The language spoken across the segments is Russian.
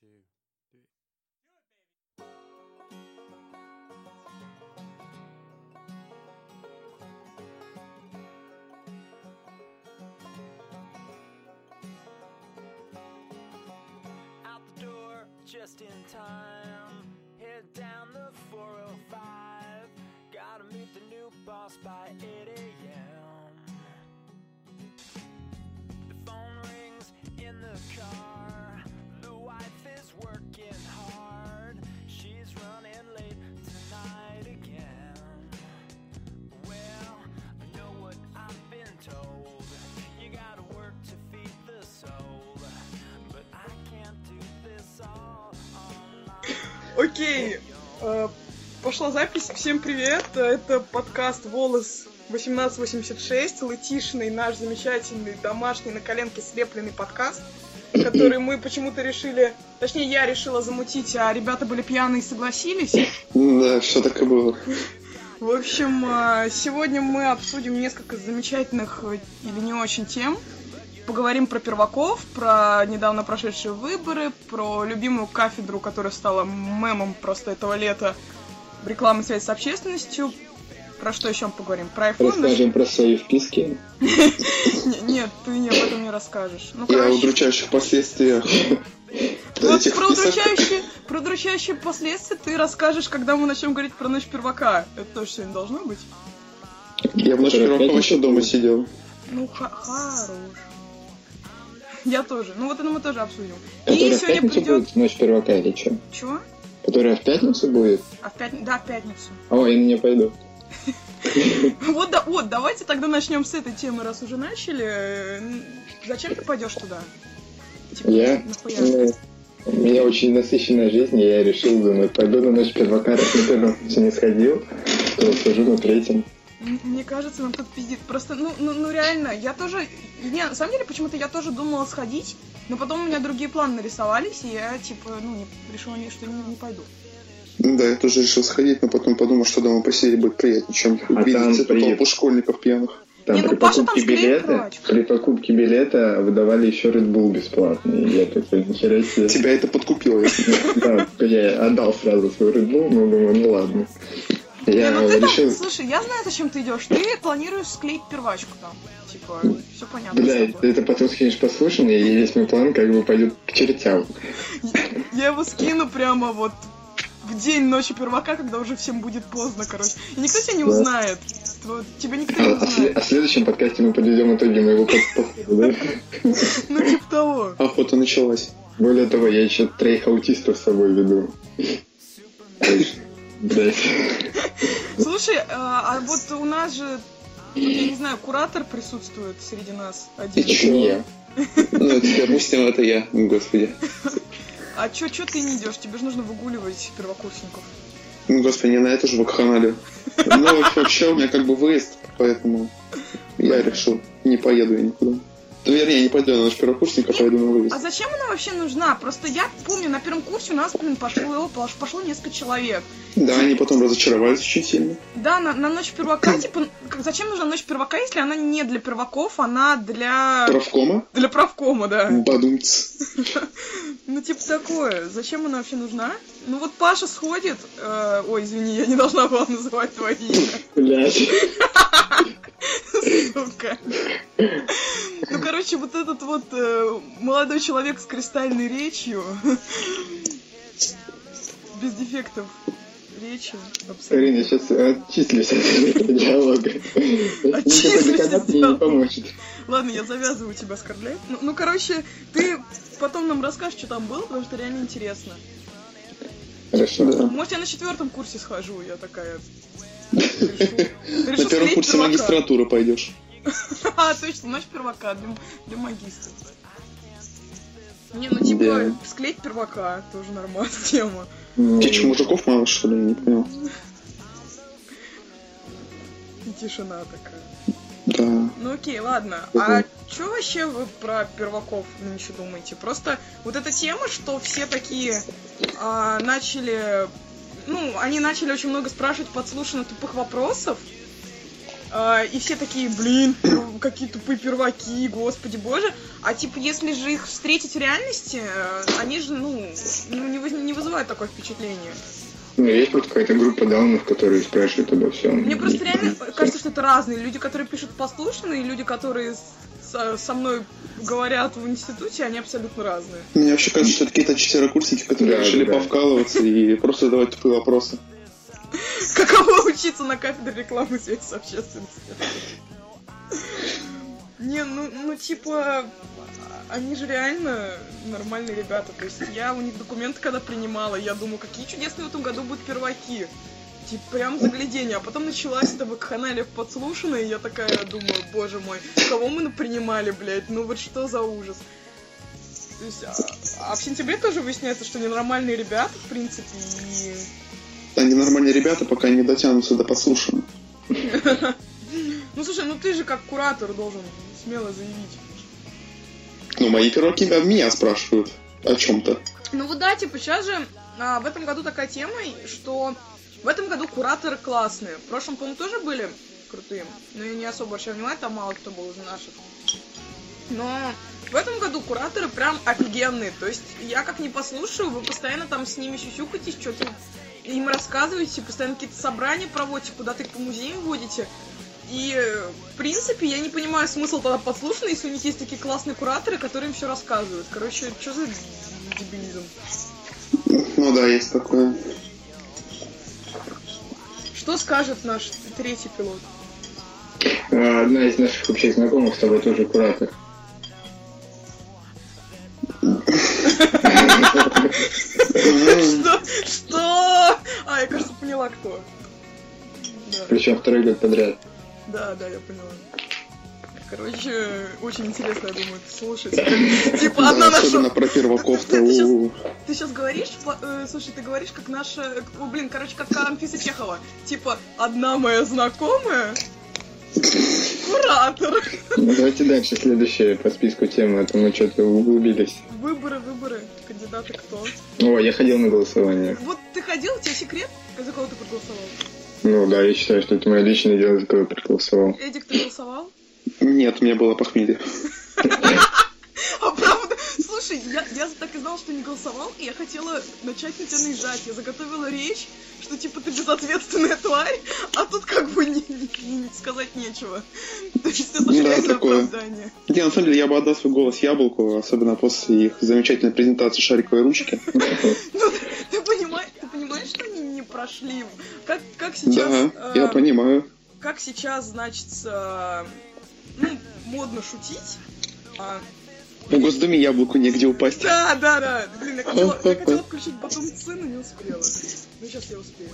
two, three. Out the door, just in time. Head down the 405. Gotta meet the new boss by 8 a.m. The phone rings in the car. The wife is working hard. She's running late tonight again. Well, I know what I've been told. You gotta work to feed the soul. But I can't do this all on my own. Окей, пошла запись. Всем привет. Это подкаст «Волос 1886», лытишный наш замечательный домашний на коленке слепленный подкаст, который мы почему-то решили... Точнее, я решила замутить, а ребята были пьяные и согласились. Да, все так и было. В общем, сегодня мы обсудим несколько замечательных или не очень тем. Поговорим про перваков, про недавно прошедшие выборы, про любимую кафедру, которая стала мемом просто этого лета, рекламы связи с общественностью. Про что еще мы поговорим? Про iPhone? Расскажем про свои вписки. Нет, ты мне об этом не расскажешь. Я о удручающих последствиях. Вот про удручающие последствия ты расскажешь, когда мы начнем говорить про «Ночь первака». Это тоже сегодня должно быть. Я в «Ночь первака» вообще дома сидел. Ну, хорош. Я тоже. Ну, вот это мы тоже обсудим. И сегодня придет... «Ночь первака» или что? Чего? Которая в пятницу будет? Да, в пятницу. О, я на нее пойду. Вот, давайте тогда начнем с этой темы, раз уже начали. Зачем ты пойдешь туда? У меня очень насыщенная жизнь, и я решил, думаю, пойду на «Ночь первака», раз на первом все не сходил, то схожу на третьем. Мне кажется, нам тут пиздит. Просто, ну реально, я тоже... Не, на самом деле, почему-то я тоже думала сходить, но потом у меня другие планы нарисовались, и я, решила, что не пойду. Ну да, я тоже решил сходить, но потом подумал, что дома посидеть будет приятнее, чем увидеть эту толпу школьников пьяных. При покупке билета выдавали еще Red Bull бесплатный. Я такой, нихера себе. Тебя это подкупило, если не... Да, я отдал сразу свой Red Bull, но думаю, ну ладно. Слушай, я знаю, зачем ты идешь. Ты планируешь склеить первачку там. Все понятно. Да, это потом скинешь послушанный, и весь мой план как бы пойдет к чертям. Я его скину прямо вот в день «Ночи первака», когда уже всем будет поздно, короче. И никто тебя не узнает. Тебя никто не узнает. А в следующем подкасте мы подведем итоги моего подкаста, да? Ну, типа того. Охота началась. Более того, я еще троих аутистов с собой веду. Слушай, а вот у нас же, я не знаю, куратор присутствует среди нас один. Это не я. Ну, допустим, это я, господи. А чё ты не идёшь? Тебе же нужно выгуливать первокурсников. Ну, господи, не на это же вакханалию. Ну, вообще у меня как бы выезд, поэтому я решил, не поеду я никуда. Ну, вернее, не пойду на «Ночь первокурсника», пойду на выезд. А зачем она вообще нужна? Просто я помню, на первом курсе у нас, пошло несколько человек. Да, они потом разочаровались очень сильно. Да, на «Ночь первака», зачем нужна «Ночь первака», если она не для перваков, она для... Правкома? Для правкома, да. Бадумц. Ну, типа такое. Зачем она вообще нужна? Ну, вот Паша сходит... Ой, извини, я не должна была называть твое имя. Блядь. Сука. Ну, короче, вот этот вот молодой человек с кристальной речью. Без дефектов речи. Карин, я сейчас отчислюсь от этого диалога. Отчислюсь от диалога. Ладно, я завязываю тебя оскорблять. Ну, короче, ты потом нам расскажешь, что там было, потому что реально интересно. Хорошо. Может, я на 4 курсе схожу, я такая... На 1 курсе магистратуры пойдешь. А, точно, «Ночь первака» для магистров. Не, ну типа, склеить первака тоже нормальная тема. Ты че, мужиков мало, что ли? Я не понял. И тишина такая. Да. Ну окей, ладно. А че вообще вы про перваков нынче думаете? Просто вот эта тема, что все такие начали... Ну, они начали очень много спрашивать подслушанных тупых вопросов. И все такие, блин, какие тупые перваки, господи боже. А типа, если же их встретить в реальности, они же, не вызывают такое впечатление. Ну, есть вот какая-то группа даунов, которые спрашивают обо всем. Мне просто реально кажется, что это разные люди, которые пишут послушные, и люди, которые со мной говорят в институте, они абсолютно разные. Мне вообще кажется, что это какие-то четверокурсники, которые решили повкалываться и просто задавать тупые вопросы. Каково учиться на кафедре рекламы связи с общественностью? Не, типа, они же реально нормальные ребята. То есть я у них документы когда принимала, я думала, какие чудесные в этом году будут перваки. Типа, прям загляденье. А потом началась эта вакханалия в подслушанной, и я такая думаю, боже мой, кого мы принимали, блядь, ну вот что за ужас. То есть, а в сентябре тоже выясняется, что ненормальные ребята, в принципе, и... Они нормальные ребята, пока не дотянутся до послушания. Ну, слушай, ты же как куратор должен смело заявить. Ну, мои перваки меня спрашивают о чем-то. Ну, вот да, типа, сейчас же в этом году такая тема, что в этом году кураторы классные. В прошлом, по-моему, тоже были крутые, но я не особо вообще внимаю, там мало кто был из наших. Но в этом году кураторы прям офигенные. То есть я как не послушаю, вы постоянно там с ними сюсюкаетесь, что-то... им рассказываете, постоянно какие-то собрания проводите, куда-то их по музеям водите. И, в принципе, я не понимаю смысл тогда подслушанный, если у них есть такие классные кураторы, которые им все рассказывают. Короче, что за дебилизм? Ну да, есть такое. Что скажет наш третий пилот? Одна из наших общих знакомых с тобой тоже куратор. Что? А, я, кажется, поняла, кто. Причем второй год подряд. Да, я поняла. Короче, очень интересно, я думаю, слушать. Типа, одна наша... Особенно про перваков-то. Ты сейчас говоришь, слушай, ты говоришь, как наша... Блин, короче, как Анфиса Чехова. Типа, одна моя знакомая... Куратор. Ну, давайте дальше, следующая по списку тема, а то мы что-то углубились. Выборы, кандидаты кто? О, я ходил на голосование. Вот ты ходил, у тебя секрет, за кого ты проголосовал? Ну да, я считаю, что это мое личное дело, за кого я проголосовал. Эдик, ты голосовал? Нет, у меня было похмелье. А правда? Слушай, я так и знала, что не голосовал, и я хотела начать на тебя наезжать. Я заготовила речь, что типа ты безответственная тварь, а тут как бы сказать нечего. То есть это реальное оправдание. Не, на самом деле я бы отдал свой голос Яблоку, особенно после их замечательной презентации шариковой ручки. Ну, ты понимаешь, что они не прошли? Как сейчас... Да, я понимаю. Как сейчас, значит, модно шутить, в Госдуме Яблоку негде упасть. Да. Блин, я хотела включить потом цену, не успела. Ну, сейчас я успею.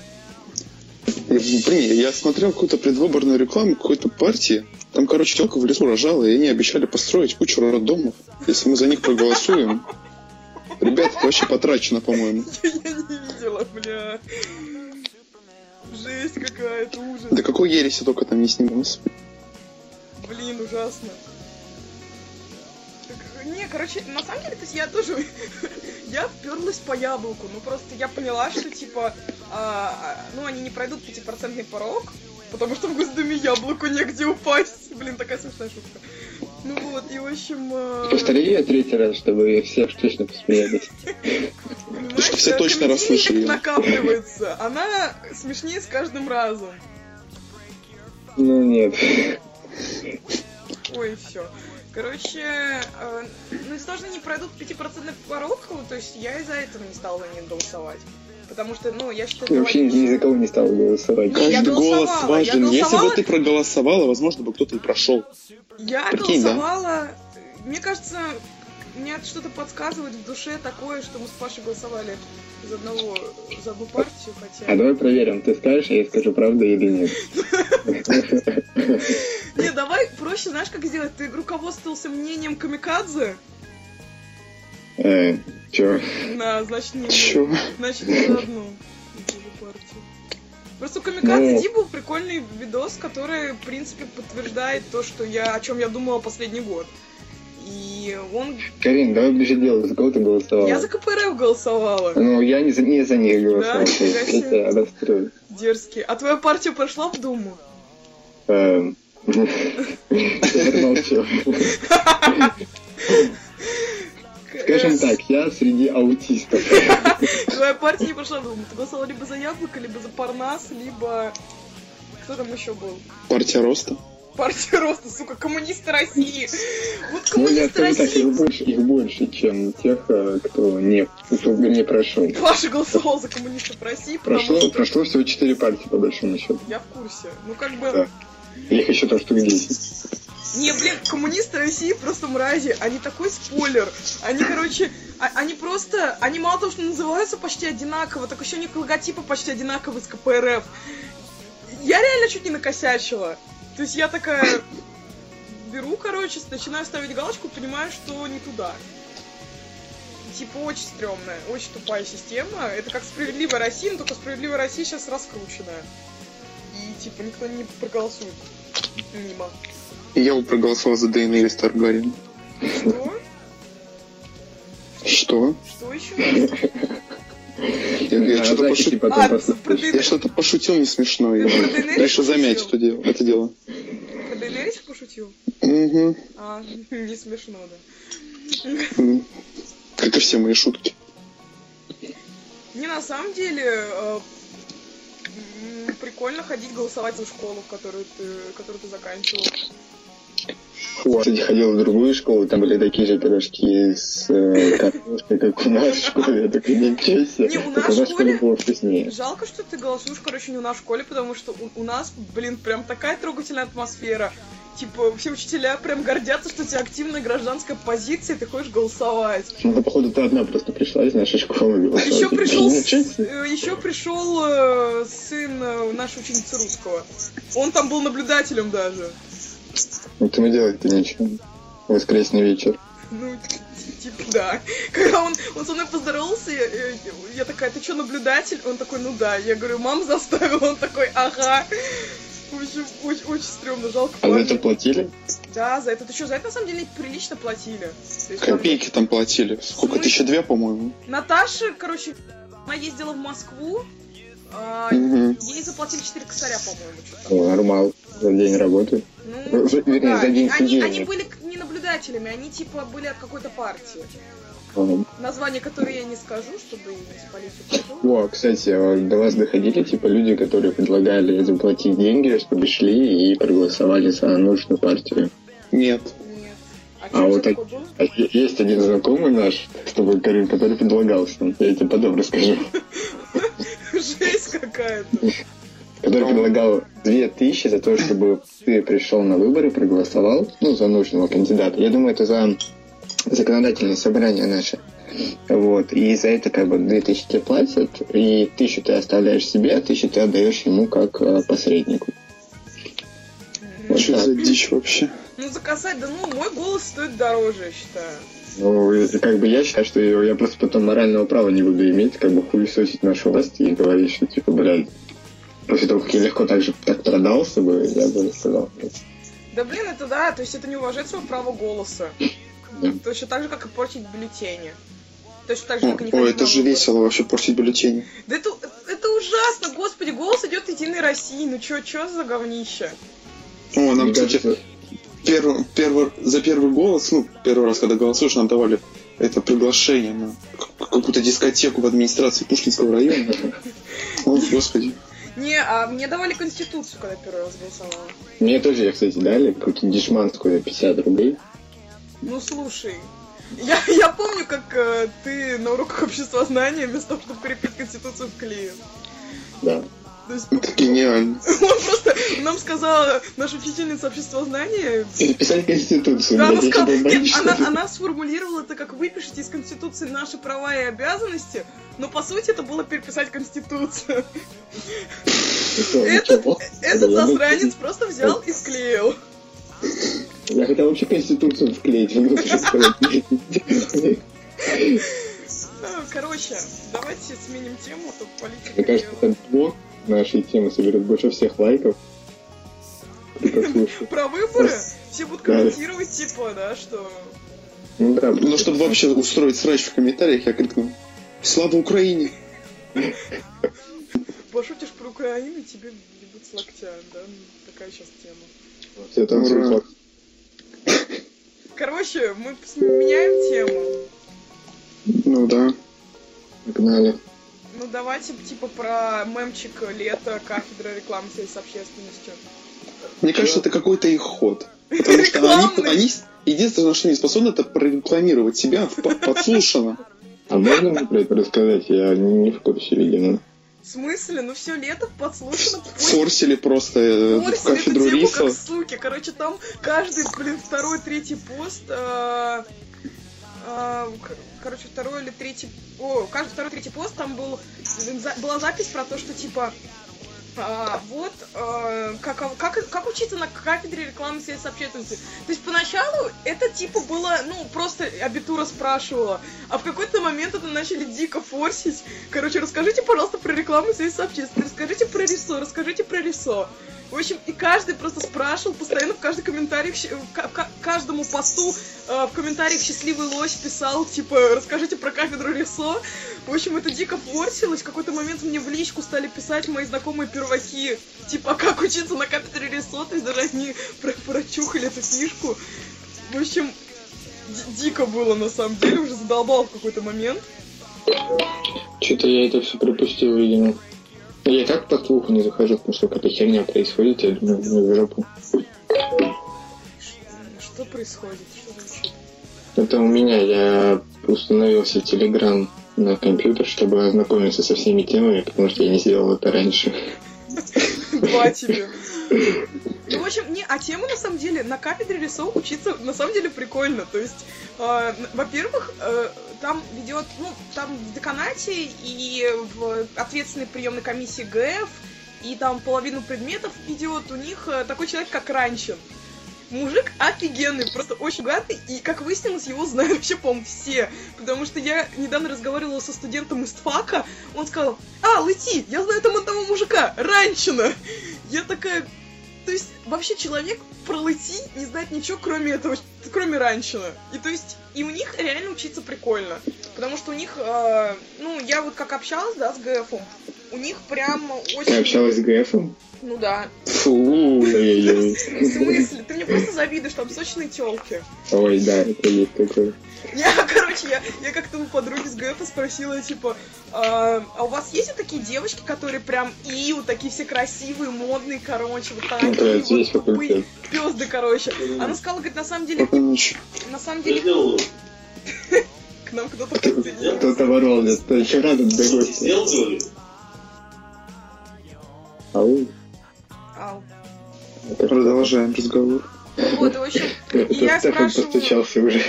Блин, я смотрел какую-то предвыборную рекламу какой-то партии. Там, короче, телка в лесу рожала, и они обещали построить кучу роддомов, если мы за них проголосуем. Ребята, это вообще потрачено, по-моему. Я не видела, бля. Жесть какая-то, ужас. Да какой ереси только там не снимался. Блин, ужасно. Не, короче, на самом деле, то есть я тоже, я вперлась по Яблоку, просто я поняла, что, типа, они не пройдут 5% порог, потому что в Госдуме Яблоку негде упасть. Блин, такая смешная шутка. Ну вот, и в общем... Повтори ее третий раз, чтобы все точно посмеялись. Потому что все точно расслышали. Накапливается, она смешнее с каждым разом. Ну нет. Ой, все. Короче, если тоже не пройдут 5% порог, то есть я из-за этого не стала за них голосовать. Потому что, я считаю... Ты вообще ни за кого не стала голосовать. Каждый голос важен. Если бы ты проголосовала, возможно, бы кто-то и прошел. Я голосовала... Да? Мне кажется, мне что-то подсказывает в душе такое, что мы с Пашей голосовали за одну партию, хотя... А давай проверим, ты скажешь, а я скажу, правду или нет. Не, давай проще, знаешь, как сделать? Ты руководствовался мнением Камикадзе? Чё? Да, значит, не одну. Значит, не одну партию. Просто у Камикадзе Ди был прикольный видос, который, в принципе, подтверждает то, что о чем я думала последний год. И он... Карин, давай ближе к делу. За кого ты голосовала? Я за КПРФ голосовала. Ну, я не за них голосовала. Да? Дерзкий. А твоя партия прошла в Думу? Скажем так, я среди аутистов. Твоя партия не пошла думать. Ты голосовал либо за Яблоко, либо за Парнас, либо... Кто там еще был? Партия роста. Партия роста, сука, коммунисты России. Вот коммунисты России. Ну, я скажу так, их больше, чем тех, кто не прошел. Паша голосовал за коммунистов России, Прошло всего 4 партии, по большому счету. Я в курсе. Ну, как бы... Да. Их еще то, что 10. Не, блин, коммунисты России просто мрази. Они такой спойлер. Они, короче, они мало того, что называются почти одинаково, так еще у них логотипы почти одинаковые с КПРФ. Я реально чуть не накосячила. То есть я такая беру, короче, начинаю ставить галочку, понимаю, что не туда. Типа очень стрёмная, очень тупая система. Это как Справедливая Россия, но только Справедливая Россия сейчас раскрученная. И типа никто не проголосует. Мимо. Я бы проголосовал за Дейнерис Таргариен. Что? Что? Что еще? Я что-то пошутил не смешно. Я решил замять это дело. Про Дейнерис пошутил? Угу. А, не смешно, да. Как и все мои шутки. Не, на самом деле... Прикольно ходить голосовать за школу, которую ты заканчивал. Я, кстати, ходил в другую школу, там были такие же пирожки с картошкой, как у нас в школе. Я такой, ничего себе. Не, у нас в школе было вкуснее. Жалко, что ты голосуешь, короче, не у нас в школе, потому что у нас, блин, прям такая трогательная атмосфера. Типа, все учителя прям гордятся, что у тебя активная гражданская позиция, и ты хочешь голосовать. Ну, походу, ты одна просто пришла из нашей школы голосовать. Еще пришел сын нашей ученицы русского. Он там был наблюдателем даже. Ну, ты ему делать-то нечего. Воскресный вечер. Ну, типа, да. Когда он со мной поздоровался, я такая, ты что, наблюдатель? Он такой, ну да. Я говорю, мама заставила. Он такой, ага. Очень стрёмно, жалко. А за это платили? Да, за это. Ты что, за это на самом деле прилично платили. Копейки там платили. Сколько? 1200, по-моему. Наташа, короче, она ездила в Москву. Ей заплатили 4 косаря, по-моему. Что-то. Нормал. За день работы. Ну, вернее, за день сидения. Они были не наблюдателями, они типа были от какой-то партии. Название, которое я не скажу, чтобы не спалить. О, кстати, до вас доходили типа люди, которые предлагали заплатить деньги, чтобы шли и проголосовали за нужную партию? Нет. А вот есть один знакомый наш, который предлагал, что я тебе потом расскажу. Жесть какая-то. Который предлагал 2000 за то, чтобы ты пришел на выборы, проголосовал, ну, за нужного кандидата. Я думаю, это за... законодательное собрание наше. Вот. И за это как бы 2000 тебе платят, и 1000 ты оставляешь себе, а 1000 ты отдаешь ему как посреднику. Вот что так. За дичь вообще? Ну, закасать, да ну, мой голос стоит дороже, я считаю. Ну, как бы я считаю, что я просто потом морального права не буду иметь, как бы хуесосить нашу власть и говорить, что типа, блядь, после того, как я легко так же так продался бы, я бы сказал. Да блин, это да, то есть это не уважать своего права голоса. Точно так же, как и портить бюллетени. Точно так же, как и не ходить на выборы. Ой, это же весело вообще, портить бюллетени. Да это ужасно, господи, голос идет Единой России, ну чё за говнище? О, нам, кстати, за первый голос, ну, первый раз, когда голосуешь, нам давали это приглашение на какую-то дискотеку в администрации Пушкинского района. О, господи. Не, а мне давали Конституцию, когда первый раз голосовала. Мне тоже, кстати, дали какую-то дешманскую 50 рублей. Ну слушай, я помню, как ты на уроках обществознания вместо того, чтобы перепить Конституцию, вклеил. Да. То есть, это гениально. Он просто нам сказала, наша учительница обществознания... Переписать Конституцию. Да, она сказала, она сформулировала это как выпишите из Конституции наши права и обязанности, но по сути это было переписать Конституцию. Этот засранец просто взял и вклеил. Я хотел вообще Конституцию вклеить, вы лучше сказать. Короче, давайте сменим тему, чтобы политика... Мне кажется, этот блог нашей темы соберет больше всех лайков. Про выборы? Все будут комментировать, типа, да, что... Ну, чтобы вообще устроить срач в комментариях, я крикнул «Слава Украине!» Пошутишь про Украину, тебе ебут с локтя, да? такая сейчас тема. Вот. Там ура. Короче, мы меняем тему. Ну да. Погнали. Ну давайте типа про мемчик лета, кафедра рекламы связи с общественностью. Мне кажется, это какой-то их ход. Потому что они единственное, на что не способны, это прорекламировать себя подслушанно. А можно мне про это рассказать? Я не в курсе, видимо. В смысле? Ну все лето подслушано. Форсили просто в кафедру риса. Форсили эту тему, как суки. Короче, там каждый, блин, второй-третий пост... Короче, второй или третий... О, каждый второй-третий пост там был... была запись про то, что типа... как учиться на кафедре рекламы связи с общественностью. То есть поначалу это типа было, ну, просто абитура спрашивала, а в какой-то момент это начали дико форсить. Короче, расскажите, пожалуйста, про рекламу связи с общественностью, расскажите про РИСО, расскажите про РИСО. В общем, и каждый просто спрашивал, постоянно в каждом комментарии, каждому посту в комментариях «Счастливый лось» писал, типа, расскажите про кафедру РИСО. В общем, это дико форсилось. В какой-то момент мне в личку стали писать мои знакомые перваки, типа, а как учиться на кафедре РИСО, то есть даже они прочухали эту фишку. В общем, дико было на самом деле, уже задолбал в какой-то момент. Что-то я это все пропустил, видимо. Я и так по слуху не захожу, потому что какая-то херня происходит, я думаю, в жопу. Что происходит? Что это у меня, я установился Telegram на компьютер, чтобы ознакомиться со всеми темами, потому что я не сделал это раньше. Два тебе. Ну, в общем, не, а тема, на самом деле, на кафедре РИСО учиться, на самом деле, прикольно. То есть, во-первых, там ведет, ну, там в деканате и в ответственной приемной комиссии ГФ, и там половину предметов ведет у них такой человек, как Ранчин. Мужик офигенный, просто очень гатый, и, как выяснилось, его знают вообще, по-моему, все. Потому что я недавно разговаривала со студентом из ТФАКа, он сказал: «А, лети, я знаю там одного мужика, Ранчина!» Я такая... То есть, вообще человек про лыти не знает ничего, кроме этого, кроме Ранчина. И то есть, и у них реально учиться прикольно. Потому что у них, ну, я вот как общалась, да, с ГФом, у них прям очень... Ты общалась с ГФом? Ну да. Фу, в смысле? Ты мне просто завидуешь, там сочные тёлки. Ой, да, это есть такое. Я как-то у подруги с ГФа спросила, типа, а у вас есть вот такие девочки, которые прям и вот такие все красивые, модные, короче, вот такие вот тупые пёзды, короче. Она сказала, говорит, на самом деле... К нам кто-то присоединился. Кто-то ворвался, ты ещё рада до гостя. Ау. Продолжаем разговор. Вот, в общем, я спрашиваю... Так он постучался уже.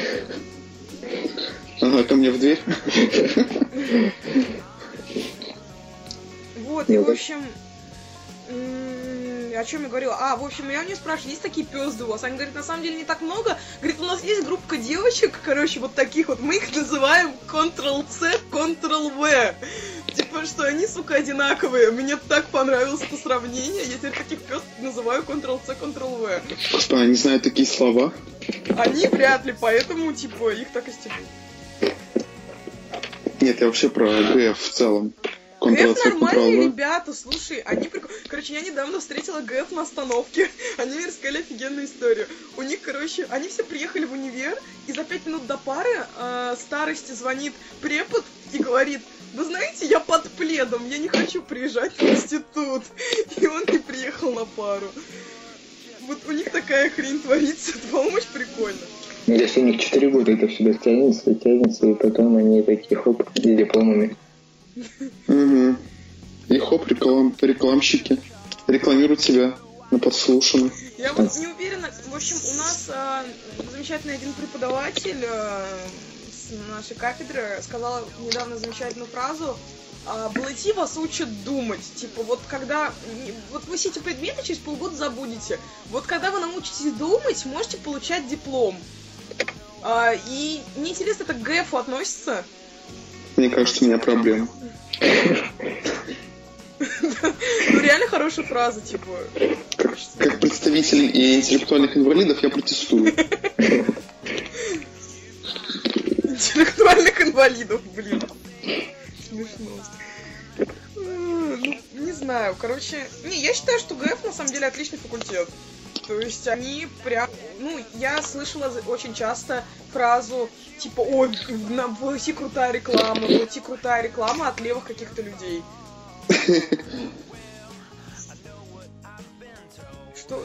Ага, ко мне в дверь. Вот, и, в общем... О чем я говорила? А, в общем, я у нее спрашиваю, есть такие пёзды у вас? Они говорят, на самом деле не так много. Говорит, у нас есть группа девочек, короче, вот таких вот. Мы их называем Ctrl-C, Ctrl-V. Типа, что они, сука, одинаковые. Мне так понравилось это сравнение. Я теперь таких пёст называю Ctrl-C, Ctrl-V. Что, они знают такие слова? Они вряд ли, поэтому, типа, их так и стебут. Нет, я вообще про ГФ в целом. ГФ нормальные ребята, слушай, они прикольные. Короче, я недавно встретила ГФ на остановке, они мне рассказали офигенную историю. У них, короче, они все приехали в универ, и за 5 минут до пары старости звонит препод и говорит: «Вы знаете, я под пледом, я не хочу приезжать в институт». И он не приехал на пару. Вот у них такая хрень творится, это, по-моему, очень прикольно. Если у них 4 года это всегда тянется, и потом они такие хоп, дипломами. Угу. И хоп, рекламщики рекламируют себя на подслушанном. Я вот не уверена. В общем, у нас замечательный один преподаватель с нашей кафедры сказала недавно замечательную фразу: «Блэти вас учат думать». Типа, вот когда... Вот вы все эти предметы через полгода забудете. Вот когда вы научитесь думать, можете получать диплом. И мне интересно, это к ГФу относится? Мне кажется, у меня проблема. Ну, реально хорошая фраза, типа... Как представитель интеллектуальных инвалидов я протестую. Интеллектуальных инвалидов, блин. Смешно. Ну, не знаю. знаю, короче... Не, я считаю, что ГФ на самом деле отличный факультет. То есть они прям... Ну, я слышала очень часто фразу, типа, ой, нам в УСИ крутая реклама, в УСИ крутая реклама от левых каких-то людей. Что?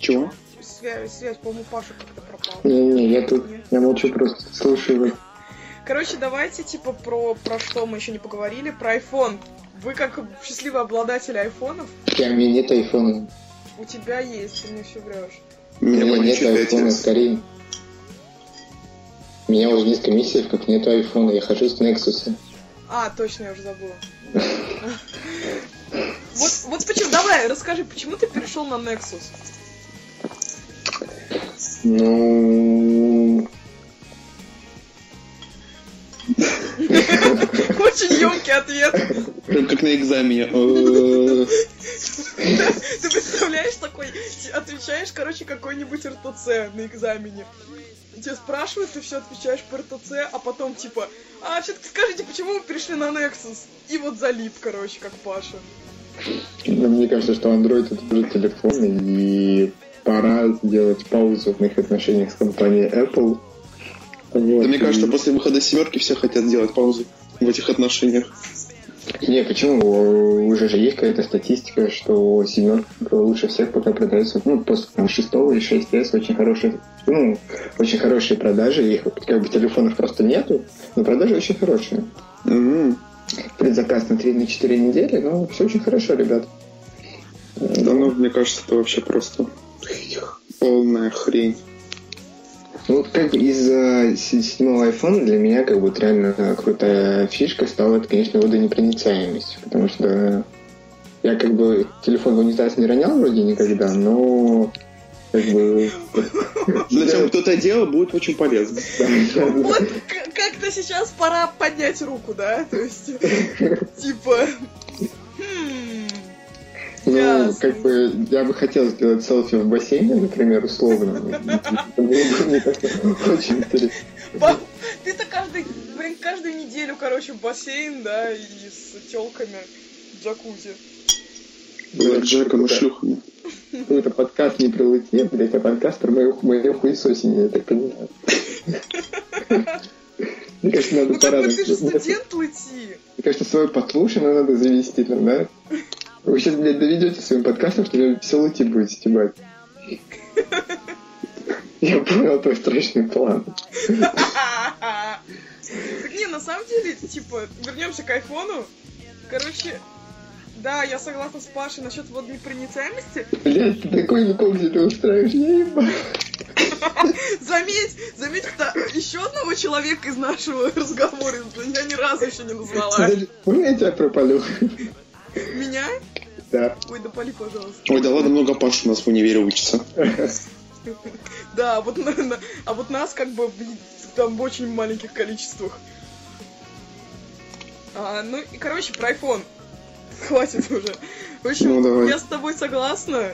Чего? Связь, по-моему, Паша как-то пропала. Не-не, я тут, я молчу, просто слушаю. Короче, давайте, типа, про что мы еще не поговорили, про iPhone. Вы как счастливые обладатели айфонов? У меня нет айфона. У тебя есть, ты мне все врешь. У меня нет айфона, скорее. У меня уже несколько месяцев, как нету айфона, я хожу с Nexus. А, точно, я уже забыла. Вот почему, давай, расскажи, почему ты перешел на Nexus? Ну... Очень ёмкий ответ. Прям как на экзамене. Ты представляешь такой, отвечаешь, короче, какой-нибудь РТЦ на экзамене. Тебя спрашивают, ты все отвечаешь по РТЦ, а потом типа, а все-таки скажите, почему вы перешли на Nexus? И вот залип, короче, как Паша. Мне кажется, что Android это тоже телефон, и пора сделать паузу в моих отношениях с компанией Apple. Вот. Да мне кажется, после выхода семерки все хотят делать паузу в этих отношениях. Не, почему? Уже же есть какая-то статистика, что семерка лучше всех пока продается. Ну, после там, 6-го и 6S очень хорошие продажи. Их как бы телефонов просто нету, но продажи очень хорошие. Mm-hmm. Предзаказ на 3-4 недели, но все очень хорошо, ребят. Да, ну, мне кажется, это вообще просто полная хрень. Ну, вот как из-за 7-го iPhone для меня как бы реально крутая фишка стала, это, конечно, водонепроницаемость. Потому что я как бы телефон в унитаз не ронял вроде никогда, но как бы... Зачем кто-то делал, будет очень полезно. Вот как-то сейчас пора поднять руку, да? То есть, типа... Ну, как бы, я бы хотел сделать селфи в бассейне, например, условно. Мне как-то очень интересно. Ты-то каждую неделю, короче, в бассейн, да, и с телками в джакузи. Блядь, джеком и шлюхами. Какой-то подкаст не про лытье, блядь, а подкаст про моё хуесосине, я так понимаю. Мне кажется, надо порадовать. Ну, ты же студент лыти. Мне кажется, свой послушай, но надо завести там, да? Вы сейчас, блядь, доведете своим подкастом, что вы все лути будете стебать. Я понял твой страшный план. Не, на самом деле, типа, вернемся к айфону. Короче, да, я согласна с Пашей насчет водонепроницаемости. Блядь, ты такой никого где ты устраиваешь, я ебал. Заметь, еще одного человека из нашего разговора я ни разу еще не назвала. Можно я тебя пропалю? Меня? Да. Ой, да пали, пожалуйста. Ой, да ладно, много Паш у нас в универе учится. Да, а вот нас как бы там в очень маленьких количествах. Ну и, короче, про iPhone. Хватит уже. В общем, я с тобой согласна.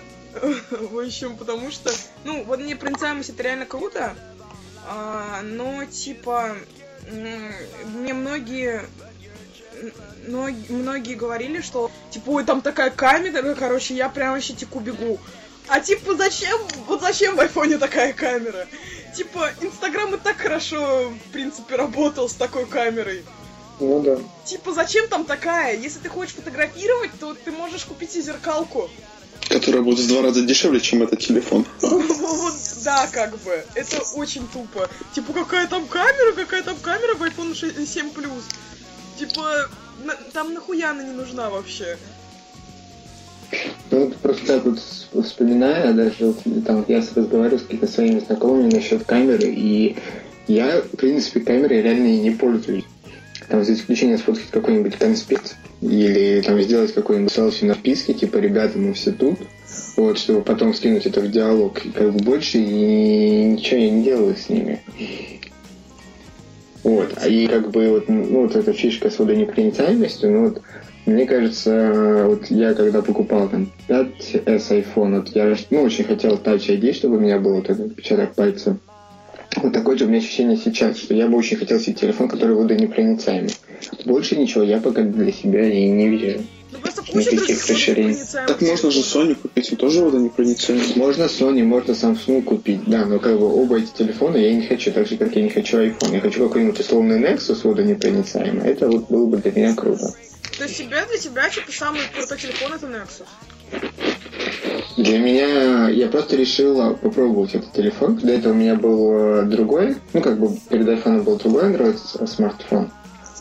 В общем, потому что... Ну, вот непроницаемость это реально круто. Но, типа... Мне многие говорили, что типа, ой, там такая камера, короче, я прям вообще бегу. А типа, зачем в айфоне такая камера? Типа, Инстаграм и так хорошо, в принципе, работал с такой камерой. Ну да. Типа, зачем там такая? Если ты хочешь фотографировать, то ты можешь купить и зеркалку. Которая будет в 2 раза дешевле, чем этот телефон. Вот, да, как бы. Это очень тупо. Типа, какая там камера в iPhone 7 Plus. Типа, там нахуя она не нужна вообще? Ну, просто так вот вспоминая, даже там я разговаривал с какими-то своими знакомыми насчет камеры, и я, в принципе, камерой реально и не пользуюсь. Там, за исключением сфоткать какой-нибудь конспект, или там сделать какой-нибудь селфи на вписке, типа, ребята, мы все тут, вот, чтобы потом скинуть это в диалог, и как бы больше, и ничего я не делаю с ними. Вот, и как бы вот, ну, вот эта фишка с водонепроницаемостью, ну вот, мне кажется, вот я когда покупал там 5S iPhone, вот я, ну, очень хотел Touch ID, чтобы у меня был вот этот отпечаток пальца. Такое же у меня ощущение сейчас, что я бы очень хотел себе телефон, который водонепроницаемый. Больше ничего я пока для себя и не вижу. Ну, просто никаких расширений. Так можно же Sony купить, он тоже водонепроницаемый. Можно Sony, можно Samsung купить, да, но как бы оба эти телефона я не хочу, так же как я не хочу iPhone. Я хочу какой-нибудь условный Nexus водонепроницаемый, это вот было бы для меня круто. То есть для тебя типа самый крутой телефон это Nexus? Для меня... Я просто решила попробовать этот телефон. До этого у меня был другой. Ну, как бы перед айфоном был другой Android смартфон.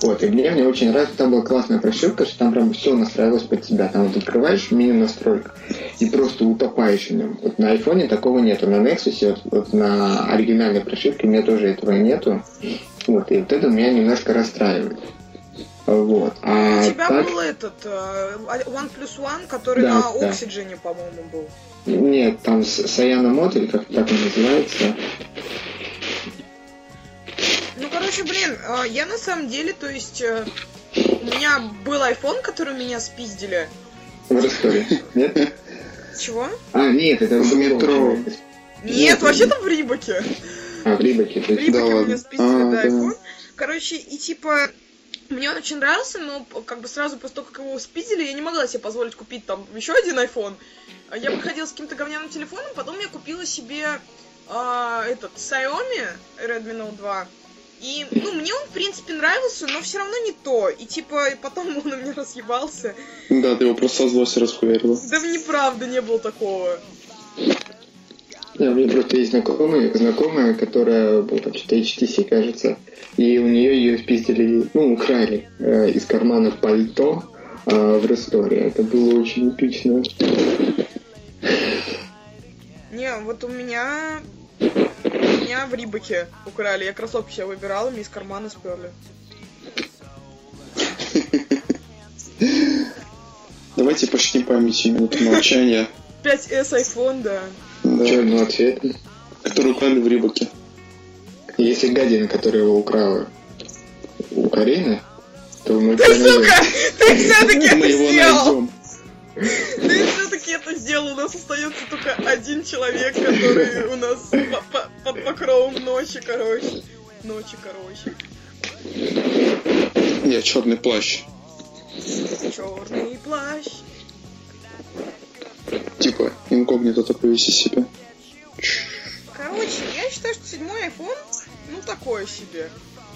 Вот, и мне очень нравится. Там была классная прощупка, что там прям все настраивалось под тебя. Там вот открываешь мини-настройка и просто утопаешь в нем. Вот на айфоне такого нету. На Nexus, вот на оригинальной прошивке у меня тоже этого нету. Вот, и вот это меня немножко расстраивает. Вот. А у тебя так... был этот One Plus One, который да, на Оксиджене, да. По-моему, был. Нет, там Саяна Мотель, как так он называется. Ну, короче, блин, я на самом деле, то есть, у меня был iPhone, который меня спиздили. В Ростове, нет? Чего? А, нет, это в метро. Нет, вообще-то в Рибоке. А, в Рибоке. В Рибоке меня спиздили, да, iPhone. Короче, и типа... Мне он очень нравился, но как бы сразу после того, как его спиздили, я не могла себе позволить купить там еще один iPhone. Я подходила с каким-то говняным телефоном, потом я купила себе этот Xiaomi Redmi Note 2. И, ну, мне он, в принципе, нравился, но все равно не то. И, типа, и потом он у меня расъебался. Да, ты его просто со злости расхуярила. Да неправда, не было такого. Да, у меня просто есть знакомая, которая была почти HTC, кажется, и у нее ее спиздили, ну, украли из кармана пальто в Ростове. Это было очень эпично. Не, вот у меня в Рибоке украли. Я кроссовки себе выбирала, мне из кармана сперли. Давайте почти памяти минуту молчания. 5S iPhone, да. Да. Черного цвета. Который украли в Рибоке. Если гадина, которая его украла, у Карины, то мы... Ты, сука! Ты все-таки это сделал! Ты все-таки это сделал! У нас остается только один человек, который у нас под покровом ночи, короче. Я черный плащ. Черный плащ. Типа, инкогнито только вести себя. Короче, я считаю, что 7-й айфон, ну, такое себе.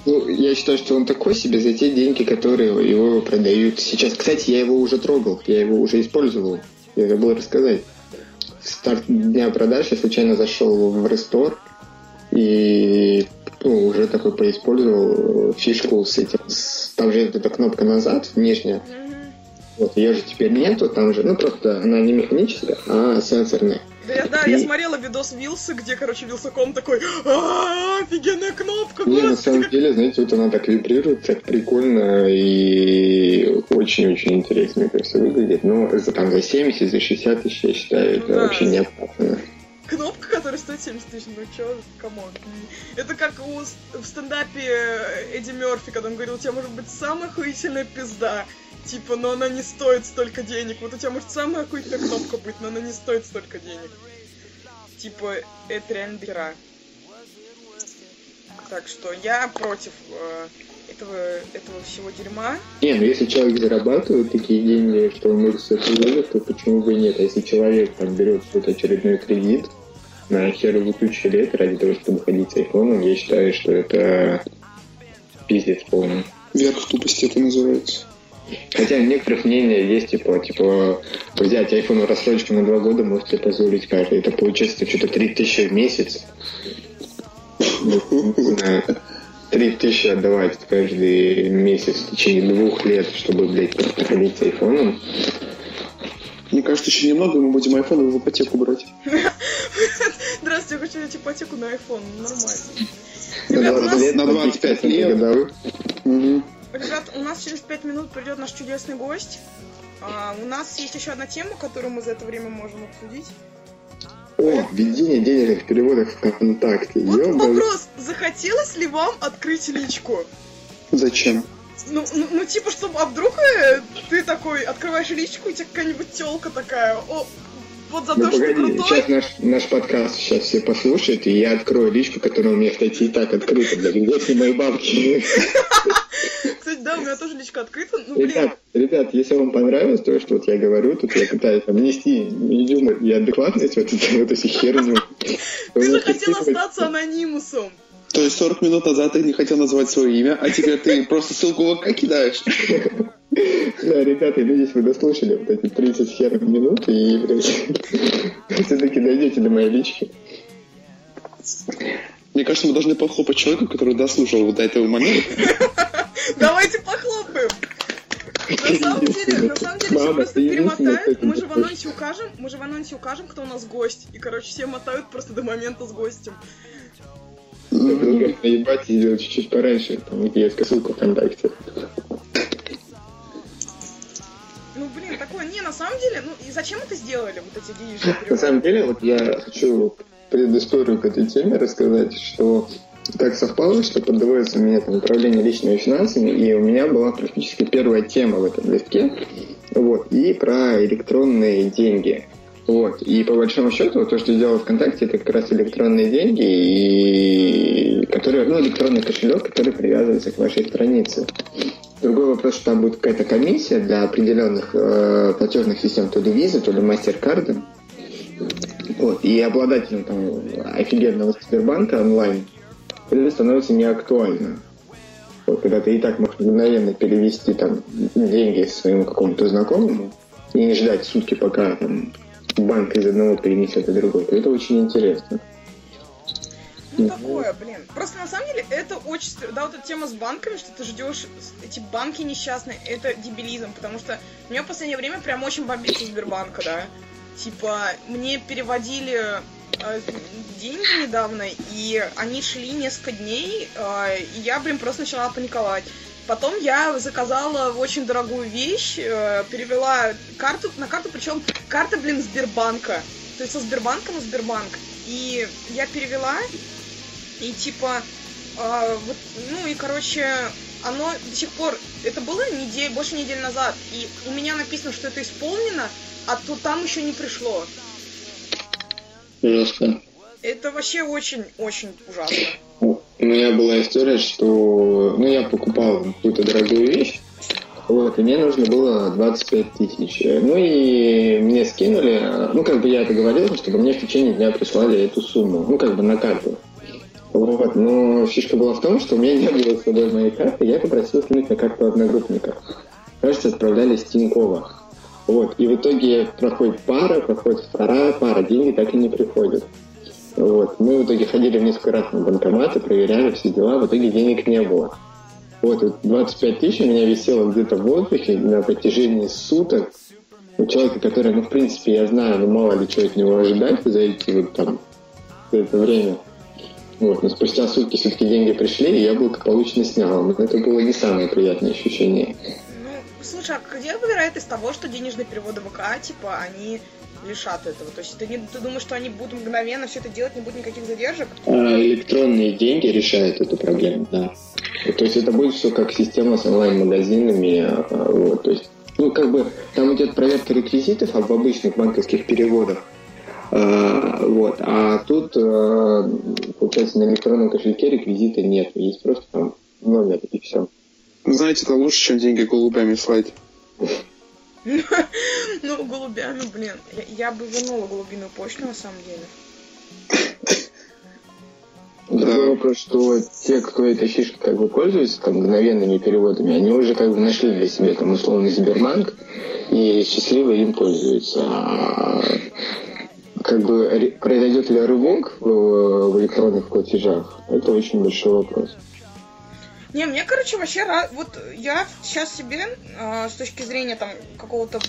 Ну, я считаю, что он такой себе за те деньги, которые его продают сейчас. Кстати, я его уже трогал, я его уже использовал. Я забыл рассказать. В старт дня продаж я случайно зашел в Рестор и ну, уже такой поиспользовал фишку с этим. Там же эта кнопка назад, внешняя. Вот, ее же теперь нету, там же, ну просто она не механическая, а сенсорная. Да, я смотрела видос Вилса, где, короче, Вилсаком такой, офигенная кнопка, господи. Не, на самом деле, знаете, вот она так вибрирует, так прикольно и очень-очень интересно, мне кажется, выглядит. Но за 70, за 60 тысяч, я считаю, это вообще неоправданно. Кнопка, которая стоит 70 тысяч, ну чё, камон. Это как в стендапе Эдди Мёрфи, когда он говорил, у тебя может быть самая охуительная пизда. Типа, но она не стоит столько денег. Вот у тебя может самая какая-то кнопка быть, но она не стоит столько денег. Типа, это реально дыра. Так что я против этого всего дерьма. Не, ну если человек зарабатывает такие деньги, что он может себе позволить, то почему бы и нет? А если человек там берет какой-то очередной кредит, нахер его тучи лет ради того, чтобы ходить с айфоном, я считаю, что это пиздец полный. Верх тупости это называется. Хотя у некоторых мнений есть, типа, взять айфон в рассрочку на 2 года может себе позволить каждый. Это получается что-то 3000 в месяц. 3000 отдавать каждый месяц в течение 2 лет, чтобы, блядь, ходить с айфоном. Мне кажется, еще немного, мы будем айфон в ипотеку брать. Здравствуйте, я хочу взять ипотеку на айфон, нормально. На 25 лет. Ребят, у нас через 5 минут придет наш чудесный гость. У нас есть еще одна тема, которую мы за это время можем обсудить. О, введение денежных переводов ВКонтакте. Вот вопрос, захотелось ли вам открыть личку? Зачем? Ну типа, чтобы, а вдруг ты такой открываешь личку, и у тебя какая-нибудь телка такая, Вот за то, что крутой. Сейчас наш подкаст сейчас все послушают, и я открою личку, которая у меня, кстати, и так открыта. Для людей мои бабки. Кстати, да, у меня тоже личка открыта. Ребят, если вам понравилось то, что вот я говорю, тут я пытаюсь внести юмор и адекватность в эту херню. Ты же хотел остаться анонимусом. То есть 40 минут назад ты не хотел назвать свое имя, а теперь ты просто ссылку в ВК кидаешь? Да, ребята, надеюсь, вы дослушали вот эти 30 с хером минут и все-таки дойдете до моей лички. Мне кажется, мы должны похлопать человеку, который дослушал вот до этого момента. Давайте похлопаем! На самом деле, все просто перемотают. Мы же в анонсе укажем, кто у нас гость. И, короче, все мотают просто до момента с гостем. Наебать и сделать чуть-чуть пораньше, там, где есть ссылка ВКонтакте. На самом деле, и зачем это сделали, вот эти денежные переводы? На самом деле, вот я хочу предысторию к этой теме рассказать, что так совпало, что поддавается у меня там управление личными финансами, и у меня была практически первая тема в этом листке, вот, и про электронные деньги. Вот, и по большому счету, то, что сделал ВКонтакте, это как раз электронные деньги, и которые, электронный кошелек, который привязывается к вашей странице. Другой вопрос, что там будет какая-то комиссия для определенных платежных систем, то ли Visa, то ли MasterCard. Вот. И обладателем там офигенного Сбербанка онлайн становится неактуально. Вот, когда ты и так можешь мгновенно перевести там деньги своему какому-то знакомому и не ждать сутки, пока там банк из одного перенесет в другой, то это очень интересно. Такое, Просто на самом деле это очень... Да, вот эта тема с банками, что ты ждешь эти банки несчастные, это дебилизм, потому что меня в последнее время прям очень бомбит со Сбербанка, да. Типа, мне переводили деньги недавно, и они шли несколько дней, и я, просто начала паниковать. Потом я заказала очень дорогую вещь, перевела карту на карту, причем карта, Сбербанка. То есть со Сбербанка на Сбербанк. И я перевела... И типа, оно до сих пор, это было больше недели назад, и у меня написано, что это исполнено, а то там еще не пришло. Ужасно. Это вообще очень-очень ужасно. У меня была история, что, я покупал какую-то дорогую вещь, вот, и мне нужно было 25 тысяч. И мне скинули, я это говорил, чтобы мне в течение дня прислали эту сумму, на карту. Вот, но фишка была в том, что у меня не было с собой моей карты, я попросил скинуть на карту одногруппника. Кажется, отправлялись с Тинькова. Вот, и в итоге проходит вторая пара, деньги так и не приходят. Вот, мы в итоге ходили в несколько раз на банкоматы, проверяли все дела, в итоге денег не было. Вот, 25 тысяч у меня висело где-то в воздухе на протяжении суток. У человека, который, я знаю, мало ли что от него ожидать за эти за это время. Вот, но спустя сутки все-таки деньги пришли, и яблоко получено снял. Это было не самое приятное ощущение. Слушай, а где выбирает из того, что денежные переводы ВК, они лишат этого? То есть ты думаешь, что они будут мгновенно все это делать, не будет никаких задержек? Электронные деньги решают эту проблему, да. То есть это будет все как система с онлайн-магазинами, вот, то есть, там идет проверка реквизитов, в обычных банковских переводах. Вот, а тут, получается, на электронном кошельке реквизита нет, есть просто номер и все. Знаете, это лучше, чем деньги голубями слать. Голубями, я бы вернула голубиную почту, на самом деле. Другой вопрос, что те, кто этой фишкой пользуется, мгновенными переводами, они уже нашли для себя условный Сбербанк, и счастливо им пользуются. Произойдет ли рывок в электронных платежах? Это очень большой вопрос. Мне, вообще рад. Вот я сейчас себе с точки зрения какого-то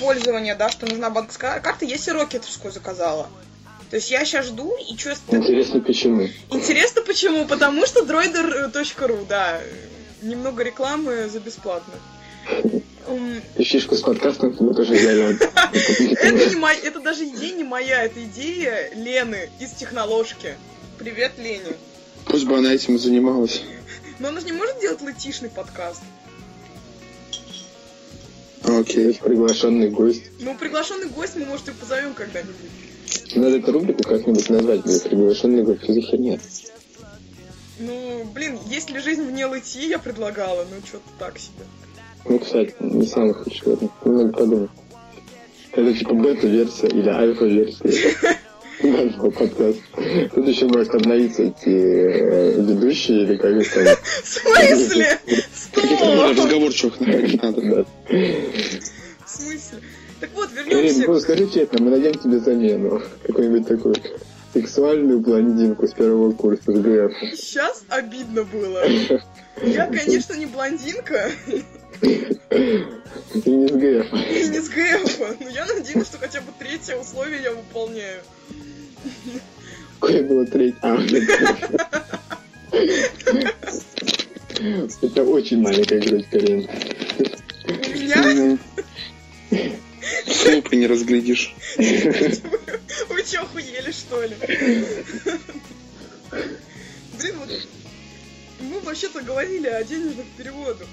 пользования, да, что нужна банковская карта, я себе рокетовскую заказала. То есть я сейчас жду и чувствую. Интересно, почему? Интересно, почему? Потому что droider.ru, да. Немного рекламы за бесплатно. И фишку с подкастом мы тоже взяли. Это даже идея не моя, это идея Лены из Техноложки. Привет, Лене. Пусть бы она этим и занималась. Но она же не может делать латишный подкаст. Окей, приглашенный гость. Ну, приглашенный гость мы, может, и позовем когда-нибудь. Надо эту рубрику как-нибудь назвать, блин, приглашенный гость, что за херня? Ну, блин, есть ли жизнь вне лытьи, я предлагала, ну, что-то так себе. Ну, кстати, не самое худшее, надо подумать. Это типа бета-версия или альфа-версия. Нашего подкаста. Тут еще может обновиться эти ведущие или как их там. В смысле? Стоп! Разговорчивых надо, да. В смысле? Так вот, вернемся. Скажи честно, мы найдем тебе замену. Какую-нибудь такую сексуальную блондинку с первого курса с ГФ. Сейчас обидно было. Я, конечно, не блондинка. И не с ГФ. И не с ГФ. Но я надеюсь, что хотя бы третье условие я выполняю. Какое было третье? Это очень маленькая грудь, Карин. У меня? Слупы не разглядишь. Вы чё, охуели, что ли? Блин, вот мы вообще-то говорили о денежных переводах.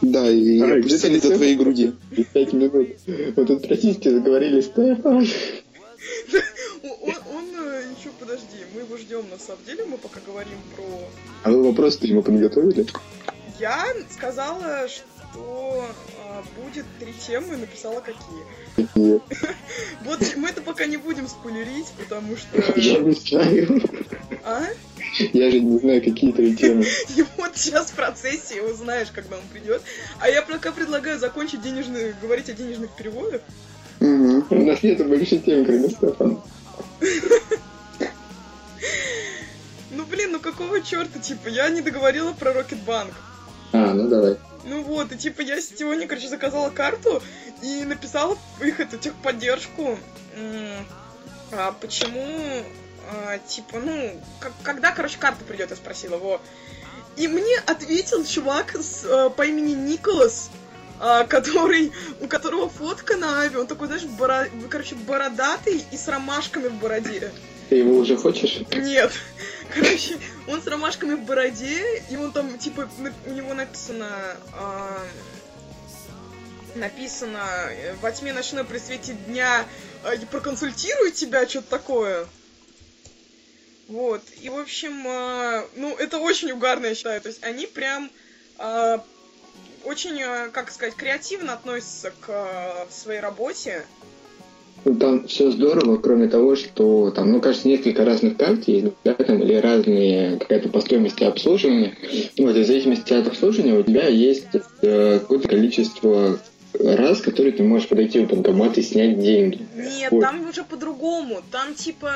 Да, и взяли за твоей груди. 5 минут. Вот тут практически заговорили Степан. Еще подожди, мы его ждем, на самом деле, мы пока говорим про... А вы вопрос-то ему подготовили? Я сказала, что будет три темы, написала какие. Какие? Вот мы это пока не будем спойлерить, потому что... Я не знаю. А? Я же не знаю, какие три темы. И вот сейчас в процессе узнаешь, когда он придет. А я пока предлагаю закончить денежные, говорить о денежных переводах. Угу. У нас нет больше темы, кроме Стефана. Ну блин, ну какого черта, типа, я не договорила про Рокетбанк. А, ну давай. Ну вот, и типа я сегодня, короче, заказала карту и написала их эту техподдержку. А почему, типа, ну, когда, короче, карта придет, я спросила его. И мне ответил чувак по имени Николас, который, у которого фотка на Ави, он такой, знаешь, короче, бородатый и с ромашками в бороде. Ты его уже хочешь? Нет. Короче, он с ромашками в бороде, и он там, типа, у него написано «Во тьме ночной при свете дня проконсультируй тебя», что-то такое. Вот. И, в общем, ну, это очень угарно, я считаю. То есть они прям... очень, как сказать, креативно относится к своей работе. Там все здорово, кроме того, что там, ну, кажется, несколько разных карт есть, да, там, или разные какая-то по стоимости обслуживания. Вот, и в зависимости от обслуживания у тебя есть какое-то количество раз, которые ты можешь подойти в банкомат и снять деньги. Нет, вот. Там уже по-другому. Там, типа,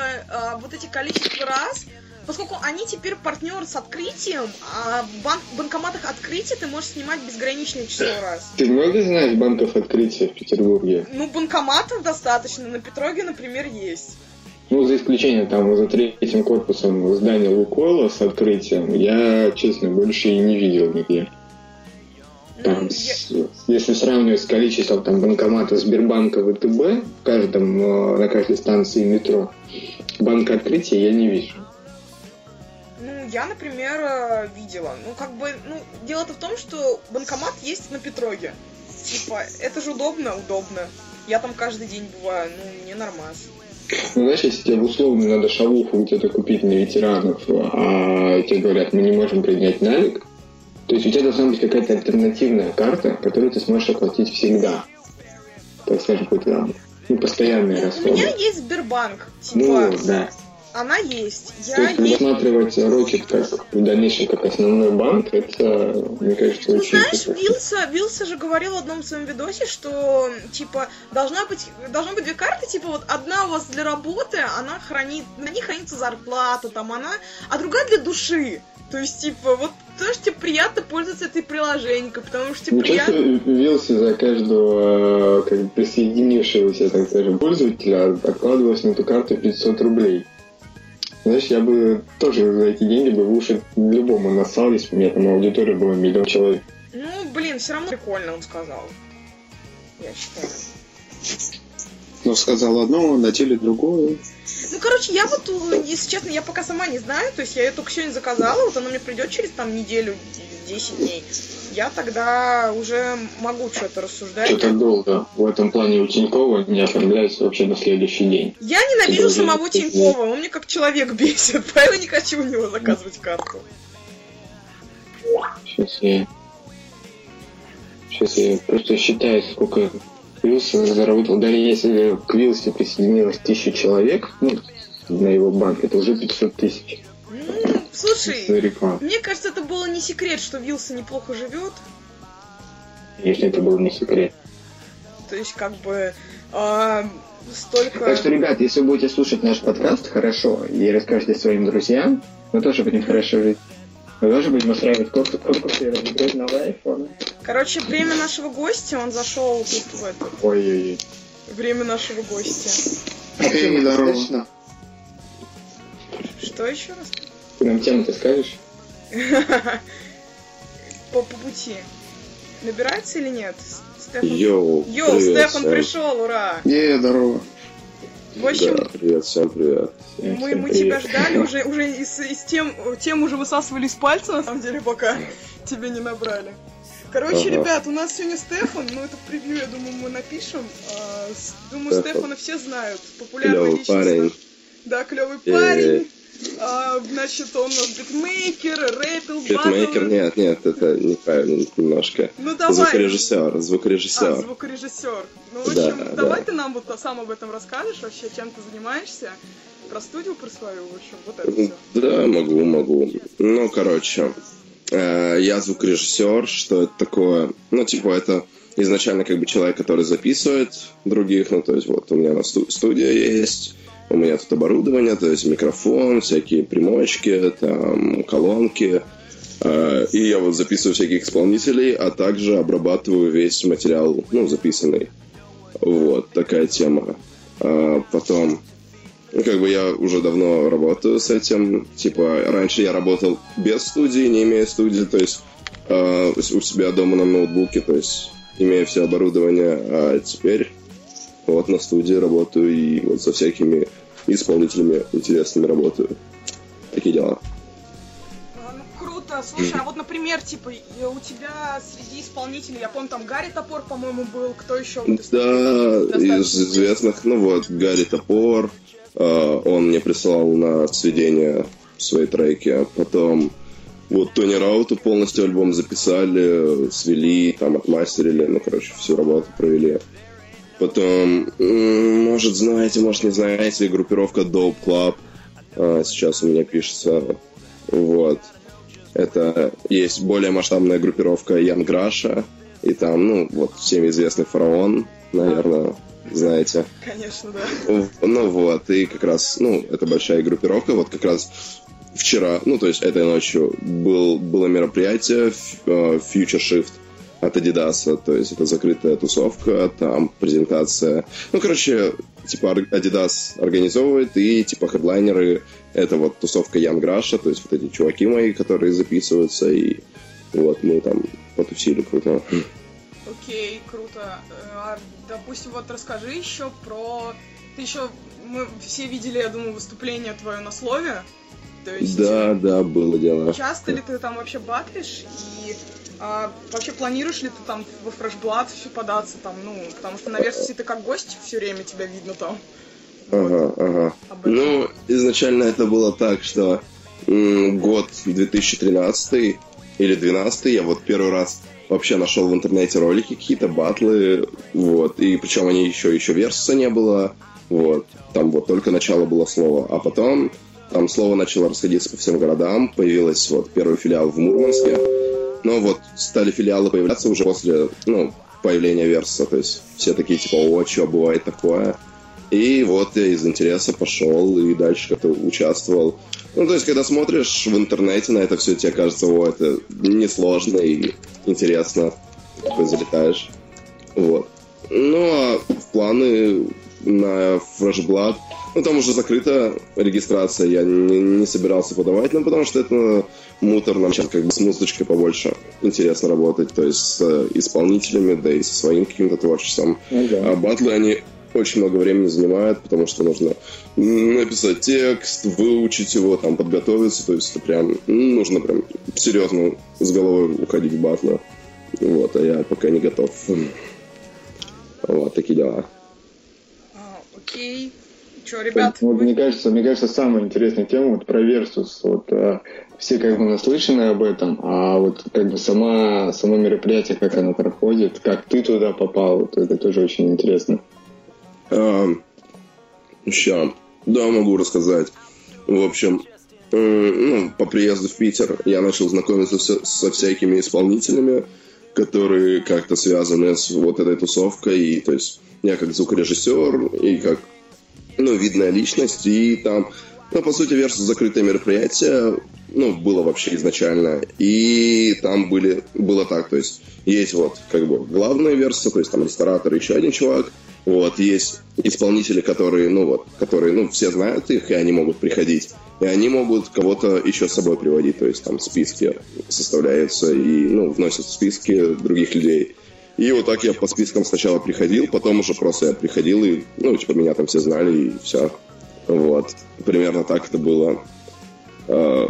вот эти количество раз... Поскольку они теперь партнер с Открытием, а в банкоматах Открытия ты можешь снимать безграничное число раз. Ты много знаешь банков Открытия в Петербурге? Ну, банкоматов достаточно. На Петроге, например, есть. Ну, за исключением, там, за третьим корпусом здания Лукойла с Открытием, я, честно, больше и не видел нигде. Там, если сравнивать с количеством там, банкоматов Сбербанка, ВТБ на каждой станции метро, банка Открытия я не вижу. Я, например, видела. Ну, как бы, ну, дело-то в том, что банкомат есть на Петроге. Типа, это же удобно, удобно. Я там каждый день бываю, ну, мне нормально. Ну, знаешь, если тебе условно надо шавуху где-то купить на ветеранов, а тебе говорят, мы не можем принять налик, то есть у тебя должна быть какая-то альтернативная карта, которую ты сможешь оплатить всегда. Так скажем, какой-то, ну, постоянные расходы. У меня есть Сбербанк, типа... Ну, да. Она есть. Я то есть рассматривать Рокет как в дальнейшем как основной банк, это, мне кажется, ну, очень... Знаешь, Вилса же говорил в одном своем видосе, что, типа, должны быть две карты, типа, вот одна у вас для работы, она хранит, на ней хранится зарплата, там, а другая для души. То есть, типа, вот то, что тебе приятно пользоваться этой приложенькой, потому что тебе приятно... Вилса за каждого, как бы, присоединившегося, так скажем, пользователя откладывалась на эту карту 500 рублей. Знаешь, я бы тоже за эти деньги бы в уши любому насал, если бы у меня там аудитория была 1 миллион человек. Ну, блин, все равно прикольно, он сказал. Я считаю. Но сказал одно, на теле другое. Ну, короче, я вот, если честно, я пока сама не знаю. То есть я ее только сегодня заказала, вот она мне придет через там неделю, 10 дней. Я тогда уже могу что-то рассуждать. Что-то долго. В этом плане у Тинькова не оформляется вообще на следующий день. Я ненавижу самого Тинькова. Он мне как человек бесит. Поэтому не хочу у него заказывать карту. Сейчас я просто считаю, сколько Вилса заработал. Даже если к Вилсе присоединилось 1000 человек, ну, на его банк, это уже 500 тысяч. Слушай, мне кажется, это было не секрет, что Вилса неплохо живет. Если это было не секрет. То есть, как бы, столько... Так что, ребят, если вы будете слушать наш подкаст, хорошо, и расскажете своим друзьям, мы тоже будем хорошо жить. Мы тоже будем устраивать конкурсы и разыгрывать новые айфоны. Короче, время нашего гостя, он зашел тут в это. Ой-ой-ой. Время нашего гостя. Время здорово. Что еще раз? Ты нам тему-то скажешь? По пути. Набирается или нет? Йоу, Стефан пришел, ура! Е, здорово! В общем, да, привет, всем привет. Мы тебя ждали, уже из тем уже высасывали из пальца, на самом деле, пока тебя не набрали. Короче, ребят, у нас сегодня Стефан, ну это в превью, я думаю, мы напишем. Думаю, Стефана все знают. Популярный личность. Парень. Да, клевый парень. Значит, он у нас битмейкер, рэпил, батл. Битмейкер, нет, это неправильно немножко. Ну давай. Звукорежиссер. А, звукорежиссер. Ну, в общем, да, давай да. Ты нам вот сам об этом расскажешь, вообще, чем ты занимаешься. Про студию, про свою, в общем, вот это все. Да, могу. Ну, короче, я звукорежиссер, что это такое? Ну, типа, это изначально как бы человек, который записывает других, ну, то есть вот у меня на студия есть. У меня тут оборудование, то есть микрофон, всякие примочки, там, колонки. И я вот записываю всяких исполнителей, а также обрабатываю весь материал, ну, записанный. Вот, такая тема. Потом, ну, как бы я уже давно работаю с этим. Типа, раньше я работал без студии, не имея студии, то есть у себя дома на ноутбуке, то есть имея все оборудование, а теперь... Вот на студии работаю и вот со всякими исполнителями интересными работаю. Такие дела. Ну, круто. Слушай, а вот, например, типа, у тебя среди исполнителей, я помню, там Гарри Топор, по-моему, был. Кто еще? Да, из известных, ну вот, Гарри Топор. Он мне присылал на сведение свои треки. Потом вот Тони Рауту полностью альбом записали, свели, там, отмастерили. Ну, короче, всю работу провели. Потом, может, знаете, может, не знаете, группировка Dope Club сейчас у меня пишется. Вот. Это есть более масштабная группировка Ян Граша. И там, ну, вот, всем известный Фараон, наверное, знаете. Конечно, да. Ну, вот, и как раз, ну, это большая группировка. Вот как раз вчера, ну, то есть этой ночью было мероприятие Future Shift от Adidas, то есть это закрытая тусовка, там презентация. Ну, короче, типа Adidas организовывает, и типа хедлайнеры это вот тусовка Ян Граша, то есть вот эти чуваки мои, которые записываются, и вот мы там потусили круто. Окей, круто. А, допустим, вот расскажи еще про... Ты еще... Мы все видели, я думаю, выступление твое на слове. То есть, да, было дело. Часто ли ты там вообще батлишь? И вообще планируешь ли ты там во Fresh Blood все податься там, ну, потому что на Versus ты как гость, все время тебя видно там. Ага. Ну, изначально это было так, что год 2013 или 2012 я вот первый раз вообще нашел в интернете ролики какие-то, батлы, вот, и причем они еще Versus не было, вот, там вот только начало было слово, а потом там слово начало расходиться по всем городам, появилась вот первый филиал в Мурманске. Но вот стали филиалы появляться уже после, ну, появления Versus, то есть все такие типа, о, что, бывает такое. И вот я из интереса пошел и дальше как-то участвовал. Ну, то есть, когда смотришь в интернете на это все, тебе кажется, о, это несложно и интересно. Такой залетаешь. Вот. Ну, а в планы на Fresh Blood, ну, там уже закрыта регистрация, я не собирался подавать, ну, потому что это... Муторно, сейчас как бы с музычкой побольше интересно работать, то есть с исполнителями, да и со своим каким-то творчеством. Ага. А батлы, они очень много времени занимает, потому что нужно написать текст, выучить его, там, подготовиться, то есть это прям, нужно прям серьезно с головой уходить в батлы, вот, а я пока не готов, вот, такие дела. Окей. Чё, ребят, вот, мне кажется, самая интересная тема вот про Versus. Вот, все как бы наслышаны об этом, а вот как бы само мероприятие, как оно проходит, как ты туда попал, вот, это тоже очень интересно. Ща. Да, могу рассказать. В общем, по приезду в Питер я начал знакомиться со всякими исполнителями, которые как-то связаны с вот этой тусовкой. И, то есть я как звукорежиссер и как видная личность, и там, по сути, Versus закрытое мероприятие, было вообще изначально, и там было так, то есть, есть вот, как бы, главная Versus, то есть, там, ресторатор и еще один чувак, вот, есть исполнители, которые все знают их, и они могут приходить, и они могут кого-то еще с собой приводить, то есть, там, списки составляются и, вносят в списки других людей. И вот так я по спискам сначала приходил, потом уже просто я приходил, и, меня там все знали, и все. Вот. Примерно так это было. А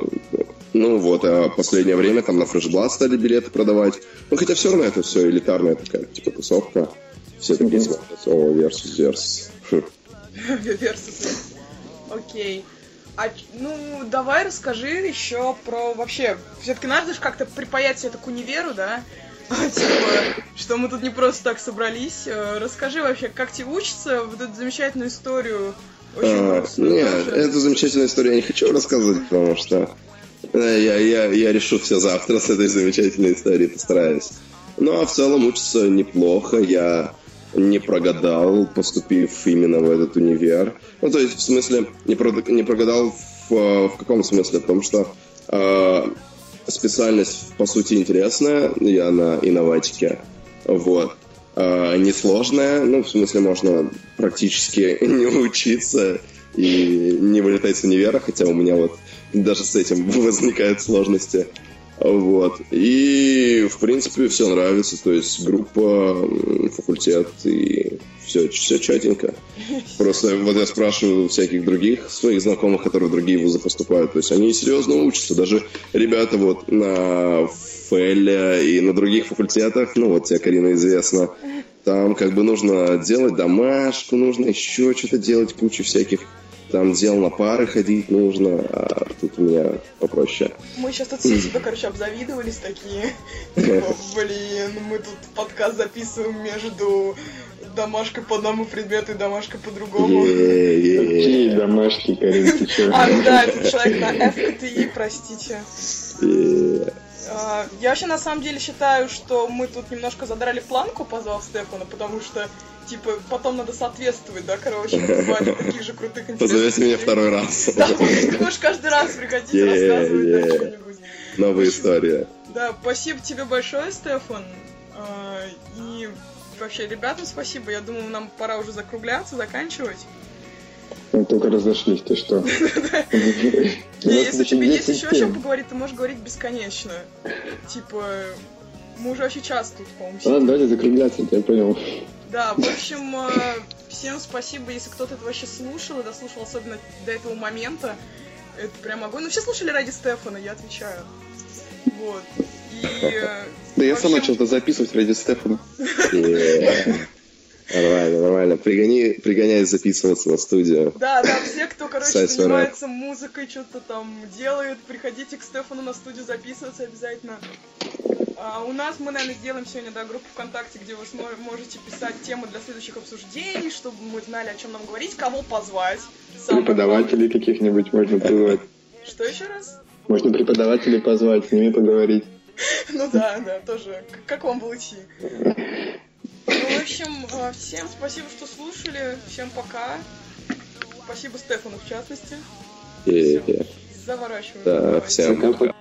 последнее время там на Fresh Blood стали билеты продавать. Хотя все равно это все элитарная такая, типа, тусовка. Все такие смотрят, о, Versus. Окей. Давай расскажи еще про вообще... Все-таки надо же как-то припаять себе такую универу, да? Что мы тут не просто так собрались. Расскажи вообще, как тебе учиться в эту замечательную историю? Нет, эту замечательную историю я не хочу рассказывать, потому что я решу все завтра с этой замечательной историей, постараюсь. В целом учиться неплохо, я не прогадал, поступив именно в этот универ. То есть, в смысле, не прогадал в каком смысле? В том, что... специальность, по сути, интересная. Я на инноватике. Вот. Несложная. В смысле, можно практически не учиться и не вылетать с универа, хотя у меня вот даже с этим возникают сложности. Вот. И, в принципе, все нравится. То есть, группа, факультет и все чётенько. Просто вот я спрашиваю всяких других своих знакомых, которые в другие вузы поступают. То есть, они серьезно учатся. Даже ребята вот на ФЭЛе и на других факультетах, тебе, Карина, известно, там как бы нужно делать домашку, нужно еще что-то делать, кучу всяких... Там дел, на пары ходить нужно, а тут у меня попроще. Мы сейчас тут все тебя, обзавидовались такие. Мы тут подкаст записываем между домашкой по одному предмету и домашкой по другому. Какие домашки, Карин, ты чё? Этот человек на ФКТИ, простите. Я вообще на самом деле считаю, что мы тут немножко задрали планку, позвал Стефана, потому что потом надо соответствовать, да, названию таких же крутых интересов. Позовите меня второй раз. Да, ты можешь каждый раз пригодиться, рассказывать что-нибудь. Новая история. Да, спасибо тебе большое, Стефан. И вообще, ребятам спасибо. Я думаю, нам пора уже закругляться, заканчивать. Мы только разошлись, ты что? Если у тебя есть еще о чем поговорить, ты можешь говорить бесконечно. Мы уже вообще час тут, по-моему. Ладно, давайте закругляться, я понял. Да, в общем, всем спасибо, если кто-то это вообще слушал и дослушал, особенно до этого момента. Это прям огонь. Все слушали ради Стефана, я отвечаю. Вот. Да я сам начал-то записывать ради Стефана. Нормально. Пригоняй записываться на студию. Да, все, кто, занимается музыкой, что-то там делают, приходите к Стефану на студию записываться обязательно. У нас мы, наверное, сделаем сегодня группу ВКонтакте, где вы можете писать темы для следующих обсуждений, чтобы мы знали, о чем нам говорить, кого позвать. Преподавателей каких-нибудь можно позвать. Что еще раз? Можно преподавателей позвать, с ними поговорить. Да, тоже. Как вам было идти? В общем, всем спасибо, что слушали. Всем пока. Спасибо Стефану, в частности. Заворачиваем. Да, всем пока.